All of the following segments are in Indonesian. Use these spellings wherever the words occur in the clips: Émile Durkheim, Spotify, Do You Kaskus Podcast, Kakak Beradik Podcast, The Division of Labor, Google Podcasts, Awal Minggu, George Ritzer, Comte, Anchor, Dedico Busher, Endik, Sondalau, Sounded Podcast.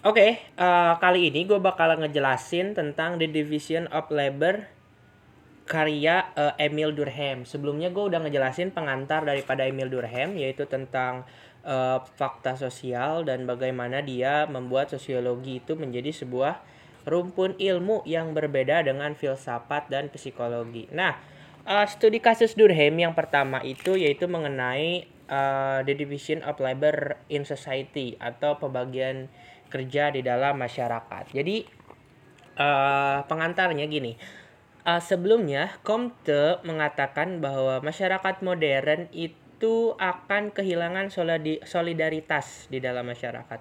Oke, kali ini gue bakal ngejelasin tentang The Division of Labor karya Émile Durkheim. Sebelumnya gue udah ngejelasin pengantar daripada Émile Durkheim, yaitu tentang fakta sosial dan bagaimana dia membuat sosiologi itu menjadi sebuah rumpun ilmu yang berbeda dengan filsafat dan psikologi. Nah, studi kasus Durkheim yang pertama itu yaitu mengenai The Division of Labor in Society atau pembagian kerja di dalam masyarakat. Jadi pengantarnya gini. Sebelumnya Comte mengatakan bahwa masyarakat modern itu akan kehilangan solidaritas di dalam masyarakat.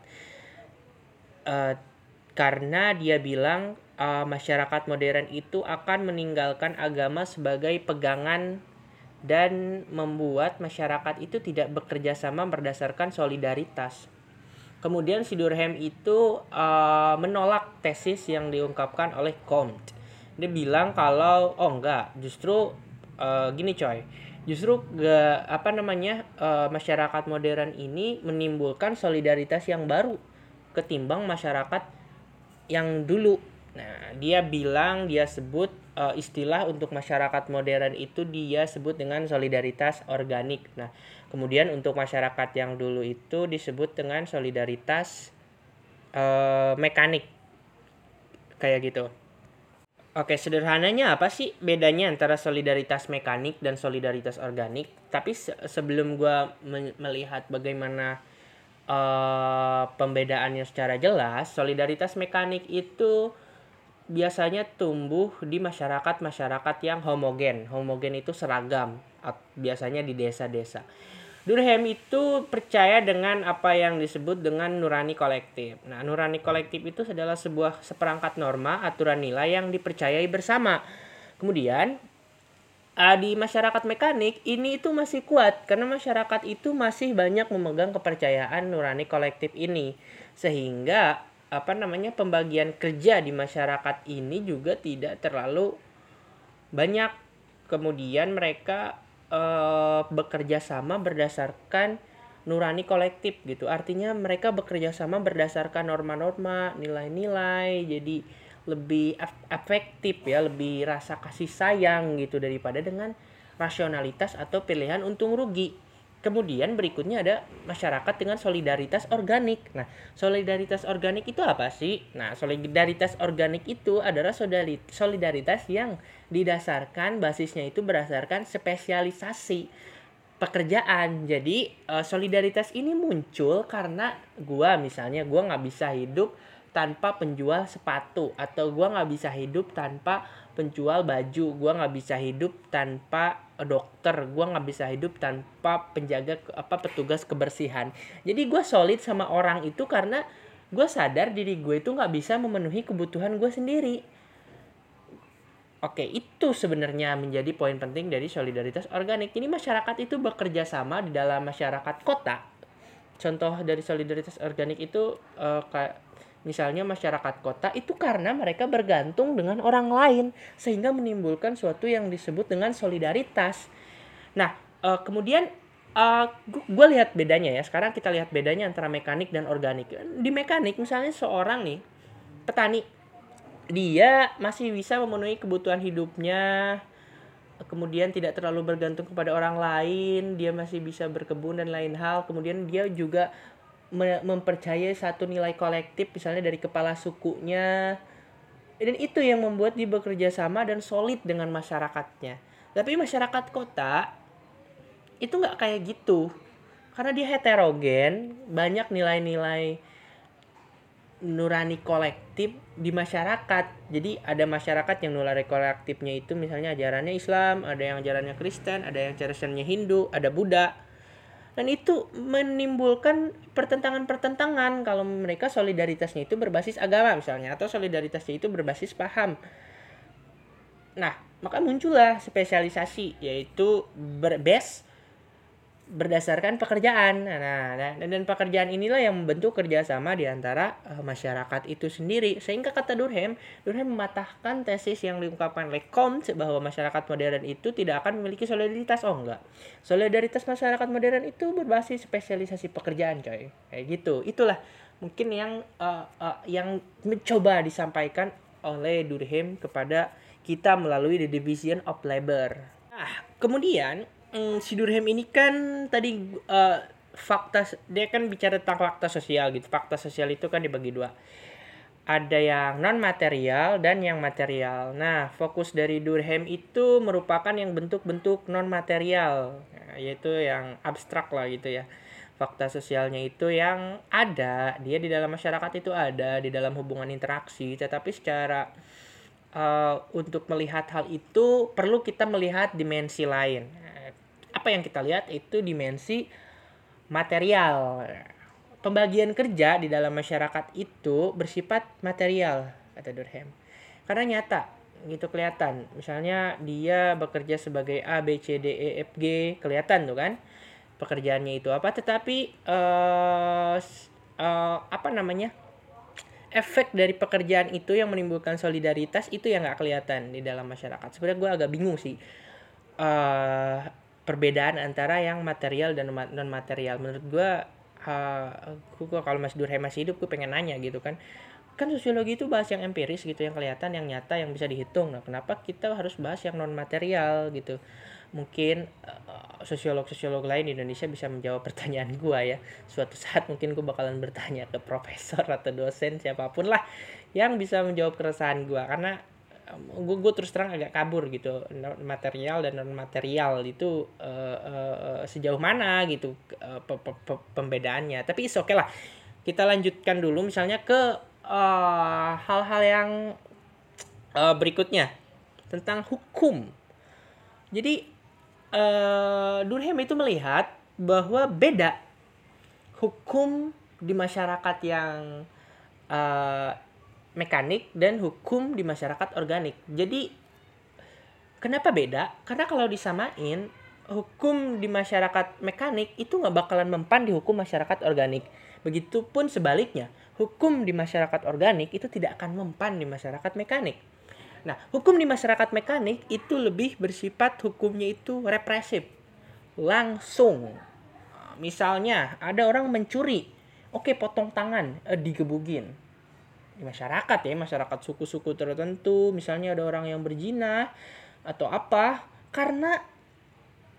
Karena dia bilang masyarakat modern itu akan meninggalkan agama sebagai pegangan dan membuat masyarakat itu tidak bekerja sama berdasarkan solidaritas. Kemudian si Durkheim itu menolak tesis yang diungkapkan oleh Comte. Dia bilang kalau masyarakat modern ini menimbulkan solidaritas yang baru ketimbang masyarakat yang dulu. Nah, dia sebut istilah untuk masyarakat modern itu dia sebut dengan solidaritas organik. Nah, kemudian untuk masyarakat yang dulu itu disebut dengan solidaritas mekanik. Kayak gitu. Oke, sederhananya apa sih bedanya antara solidaritas mekanik dan solidaritas organik? Tapi sebelum gua melihat bagaimana pembedaannya secara jelas, solidaritas mekanik itu biasanya tumbuh di masyarakat-masyarakat yang homogen. Homogen itu seragam, biasanya di desa-desa. Durkheim itu percaya dengan apa yang disebut dengan nurani kolektif. Nah, nurani kolektif itu adalah sebuah seperangkat norma, aturan nilai yang dipercayai bersama. Kemudian, di masyarakat mekanik ini itu masih kuat karena masyarakat itu masih banyak memegang kepercayaan nurani kolektif ini. Sehingga pembagian kerja di masyarakat ini juga tidak terlalu banyak. Kemudian mereka bekerja sama berdasarkan nurani kolektif gitu. Artinya mereka bekerja sama berdasarkan norma-norma, nilai-nilai. Jadi lebih efektif ya, lebih rasa kasih sayang gitu daripada dengan rasionalitas atau pilihan untung rugi. Kemudian berikutnya ada masyarakat dengan solidaritas organik. Nah, solidaritas organik itu apa sih? Nah, solidaritas organik itu adalah solidaritas yang didasarkan basisnya itu berdasarkan spesialisasi pekerjaan. Jadi, solidaritas ini muncul karena gua nggak bisa hidup tanpa penjual sepatu, atau gua nggak bisa hidup tanpa penjual baju, gua nggak bisa hidup tanpa dokter, gua nggak bisa hidup tanpa petugas kebersihan. Jadi gua solid sama orang itu karena gua sadar diri gue itu nggak bisa memenuhi kebutuhan gue sendiri. Oke, itu sebenarnya menjadi poin penting dari solidaritas organik. Ini masyarakat itu bekerja sama di dalam masyarakat kota. Contoh dari solidaritas organik itu misalnya masyarakat kota itu karena mereka bergantung dengan orang lain sehingga menimbulkan suatu yang disebut dengan solidaritas. Nah, kemudian gue lihat bedanya ya. Sekarang kita lihat bedanya antara mekanik dan organik. Di mekanik misalnya seorang nih petani, dia masih bisa memenuhi kebutuhan hidupnya, kemudian tidak terlalu bergantung kepada orang lain, dia masih bisa berkebun dan lain hal. Kemudian dia juga mempercayai satu nilai kolektif misalnya dari kepala sukunya, dan itu yang membuat dia bekerja sama dan solid dengan masyarakatnya. Tapi masyarakat kota itu nggak kayak gitu karena dia heterogen, banyak nilai-nilai nurani kolektif di masyarakat. Jadi ada masyarakat yang nurani kolektifnya itu misalnya ajarannya Islam, ada yang ajarannya Kristen, ada yang ajarannya Hindu, ada Buddha. Dan itu menimbulkan pertentangan-pertentangan kalau mereka solidaritasnya itu berbasis agama misalnya, atau solidaritasnya itu berbasis paham. Nah, maka muncullah spesialisasi, yaitu berdasarkan pekerjaan. Dan pekerjaan inilah yang membentuk kerjasama di antara masyarakat itu sendiri. Sehingga kata Durkheim mematahkan tesis yang diungkapkan oleh Comte bahwa masyarakat modern itu tidak akan memiliki solidaritas. Oh enggak, solidaritas masyarakat modern itu berbasis spesialisasi pekerjaan coy. Kayak gitu, itulah mungkin yang mencoba disampaikan oleh Durkheim kepada kita melalui The Division of Labor. Nah, kemudian si Durkheim ini kan tadi fakta, dia kan bicara tentang fakta sosial gitu. Fakta sosial itu kan dibagi dua. Ada yang non-material dan yang material. Nah, fokus dari Durkheim itu merupakan yang bentuk-bentuk non-material, yaitu yang abstrak lah gitu ya. Fakta sosialnya itu yang ada, dia di dalam masyarakat itu ada, di dalam hubungan interaksi. Tetapi secara untuk melihat hal itu, perlu kita melihat dimensi lain. Apa yang kita lihat itu dimensi material. Pembagian kerja di dalam masyarakat itu bersifat material, kata Durkheim. Karena nyata, gitu kelihatan. Misalnya dia bekerja sebagai A, B, C, D, E, F, G, kelihatan tuh kan pekerjaannya itu apa. Tetapi efek dari pekerjaan itu yang menimbulkan solidaritas itu yang nggak kelihatan di dalam masyarakat. Sebenarnya gue agak bingung sih perbedaan antara yang material dan non material. Menurut gue, gue kalau Mas Durkheim masih hidup gue pengen nanya gitu kan sosiologi itu bahas yang empiris gitu, yang kelihatan, yang nyata, yang bisa dihitung. Nah, kenapa kita harus bahas yang non material gitu? Mungkin sosiolog-sosiolog lain di Indonesia bisa menjawab pertanyaan gue ya. Suatu saat mungkin gue bakalan bertanya ke profesor atau dosen siapapun lah yang bisa menjawab keresahan gue, karena gue terus terang agak kabur gitu, material dan non material itu sejauh mana gitu pembedaannya. Tapi oke lah, kita lanjutkan dulu misalnya ke hal-hal yang berikutnya tentang hukum. Jadi Durkheim itu melihat bahwa beda hukum di masyarakat yang mekanik dan hukum di masyarakat organik. Jadi kenapa beda? Karena kalau disamain, hukum di masyarakat mekanik itu nggak bakalan mempan di hukum masyarakat organik. Begitupun sebaliknya, hukum di masyarakat organik itu tidak akan mempan di masyarakat mekanik. Nah, hukum di masyarakat mekanik itu lebih bersifat hukumnya itu represif, langsung. Misalnya ada orang mencuri, oke, potong tangan, digebugin. Di masyarakat ya, masyarakat suku-suku tertentu, misalnya ada orang yang berzina atau apa, karena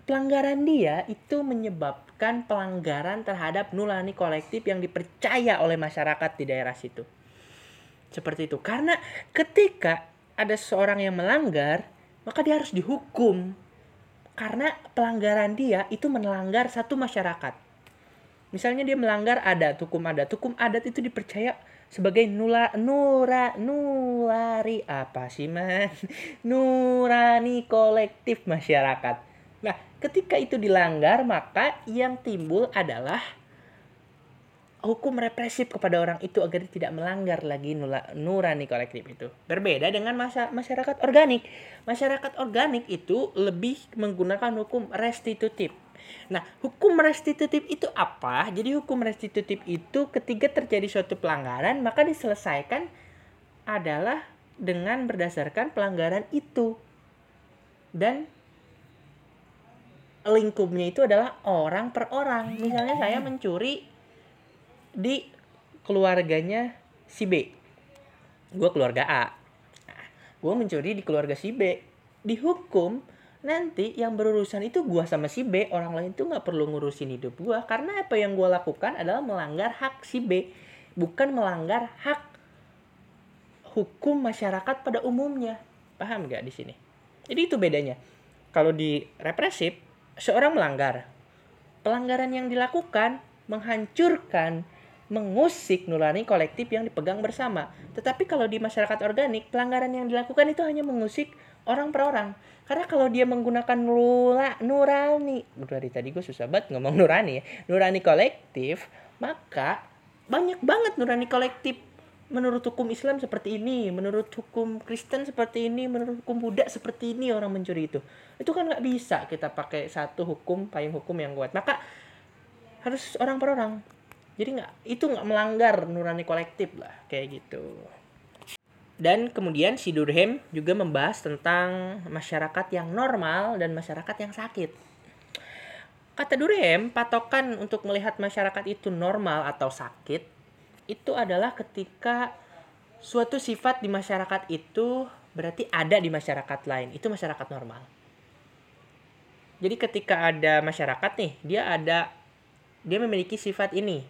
pelanggaran dia itu menyebabkan pelanggaran terhadap nulani kolektif yang dipercaya oleh masyarakat di daerah situ. Seperti itu. Karena ketika ada seorang yang melanggar, maka dia harus dihukum. Karena pelanggaran dia itu melanggar satu masyarakat. Misalnya dia melanggar adat, hukum adat. Hukum adat itu dipercaya sebagai nurani kolektif masyarakat. Nah, ketika itu dilanggar, maka yang timbul adalah hukum represif kepada orang itu agar tidak melanggar lagi nurani kolektif itu. Berbeda dengan masyarakat organik. Masyarakat organik itu lebih menggunakan hukum restitutif. Nah, hukum restitutif itu apa? Jadi hukum restitutif itu ketika terjadi suatu pelanggaran, maka diselesaikan adalah dengan berdasarkan pelanggaran itu. Dan lingkupnya itu adalah orang per orang. Misalnya saya mencuri di keluarganya si B. Gue keluarga A. Nah, gue mencuri di keluarga si B. Dihukum. Nanti yang berurusan itu gue sama si B. Orang lain itu gak perlu ngurusin hidup gue. Karena apa yang gue lakukan adalah melanggar hak si B, bukan melanggar hak hukum masyarakat pada umumnya. Paham gak di sini? Jadi itu bedanya. Kalau di represif, seorang melanggar. Pelanggaran yang dilakukan menghancurkan, mengusik nurani kolektif yang dipegang bersama. Tetapi kalau di masyarakat organik, pelanggaran yang dilakukan itu hanya mengusik orang per orang. Karena kalau dia menggunakan nurani, dari tadi gue susah banget ngomong nurani ya, nurani kolektif, maka banyak banget nurani kolektif. Menurut hukum Islam seperti ini, menurut hukum Kristen seperti ini, menurut hukum Buddha seperti ini orang mencuri itu. Itu kan gak bisa kita pakai satu hukum, payung hukum yang kuat. Maka harus orang per orang. Jadi itu gak melanggar nurani kolektif lah, kayak gitu. Dan kemudian si Durkheim juga membahas tentang masyarakat yang normal dan masyarakat yang sakit. Kata Durkheim, patokan untuk melihat masyarakat itu normal atau sakit itu adalah ketika suatu sifat di masyarakat itu berarti ada di masyarakat lain. Itu masyarakat normal. Jadi ketika ada masyarakat nih, dia memiliki sifat ini.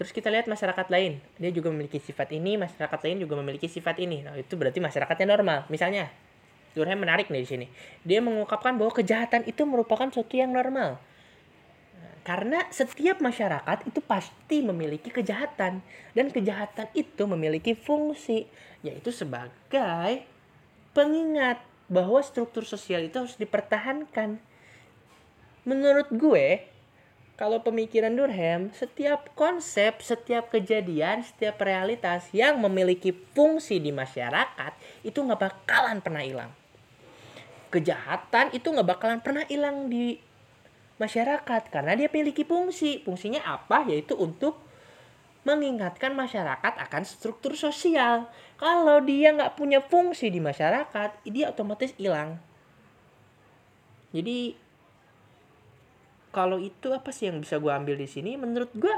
Terus kita lihat masyarakat lain, dia juga memiliki sifat ini, masyarakat lain juga memiliki sifat ini. Nah, itu berarti masyarakatnya normal. Misalnya, Durkheim menarik nih di sini. Dia mengungkapkan bahwa kejahatan itu merupakan sesuatu yang normal. Karena setiap masyarakat itu pasti memiliki kejahatan. Dan kejahatan itu memiliki fungsi, yaitu sebagai pengingat bahwa struktur sosial itu harus dipertahankan. Menurut gue, kalau pemikiran Durkheim, setiap konsep, setiap kejadian, setiap realitas yang memiliki fungsi di masyarakat itu gak bakalan pernah hilang. Kejahatan itu gak bakalan pernah hilang di masyarakat karena dia memiliki fungsi. Fungsinya apa? Yaitu untuk mengingatkan masyarakat akan struktur sosial. Kalau dia nggak punya fungsi di masyarakat, dia otomatis hilang. Jadi kalau itu apa sih yang bisa gue ambil di sini? Menurut gue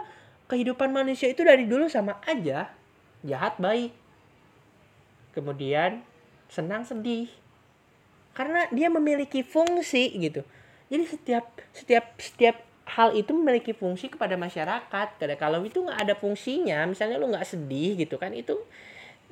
kehidupan manusia itu dari dulu sama aja, jahat baik, kemudian senang sedih, karena dia memiliki fungsi gitu. Jadi setiap hal itu memiliki fungsi kepada masyarakat. Karena kalau itu nggak ada fungsinya, misalnya lu nggak sedih gitu kan, itu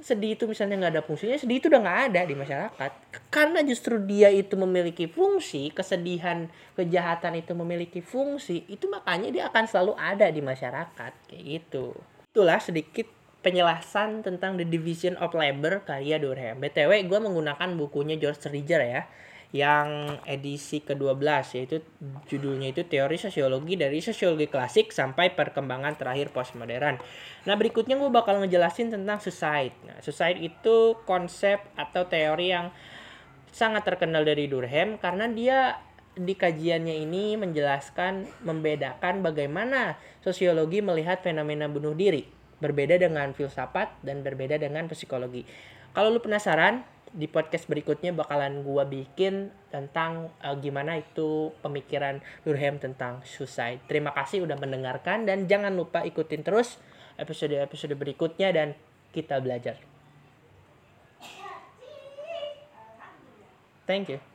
sedih itu misalnya nggak ada fungsinya, sedih itu udah nggak ada di masyarakat. Karena justru dia itu memiliki fungsi, kesedihan, kejahatan itu memiliki fungsi, itu makanya dia akan selalu ada di masyarakat kayak gitu. Itulah sedikit penjelasan tentang The Division of Labor karya Durkheim. BTW gue menggunakan bukunya George Ritzer ya, yang edisi ke-12, yaitu judulnya itu Teori Sosiologi dari Sosiologi Klasik sampai Perkembangan Terakhir Postmodern. Nah, berikutnya gue bakal ngejelasin tentang suicide. Nah, suicide itu konsep atau teori yang sangat terkenal dari Durkheim karena dia di kajiannya ini menjelaskan, membedakan bagaimana sosiologi melihat fenomena bunuh diri, berbeda dengan filsafat dan berbeda dengan psikologi. Kalau lu penasaran, di podcast berikutnya bakalan gue bikin tentang gimana itu pemikiran Durkheim tentang suicide. Terima kasih udah mendengarkan dan jangan lupa ikutin terus episode-episode berikutnya dan kita belajar. Thank you.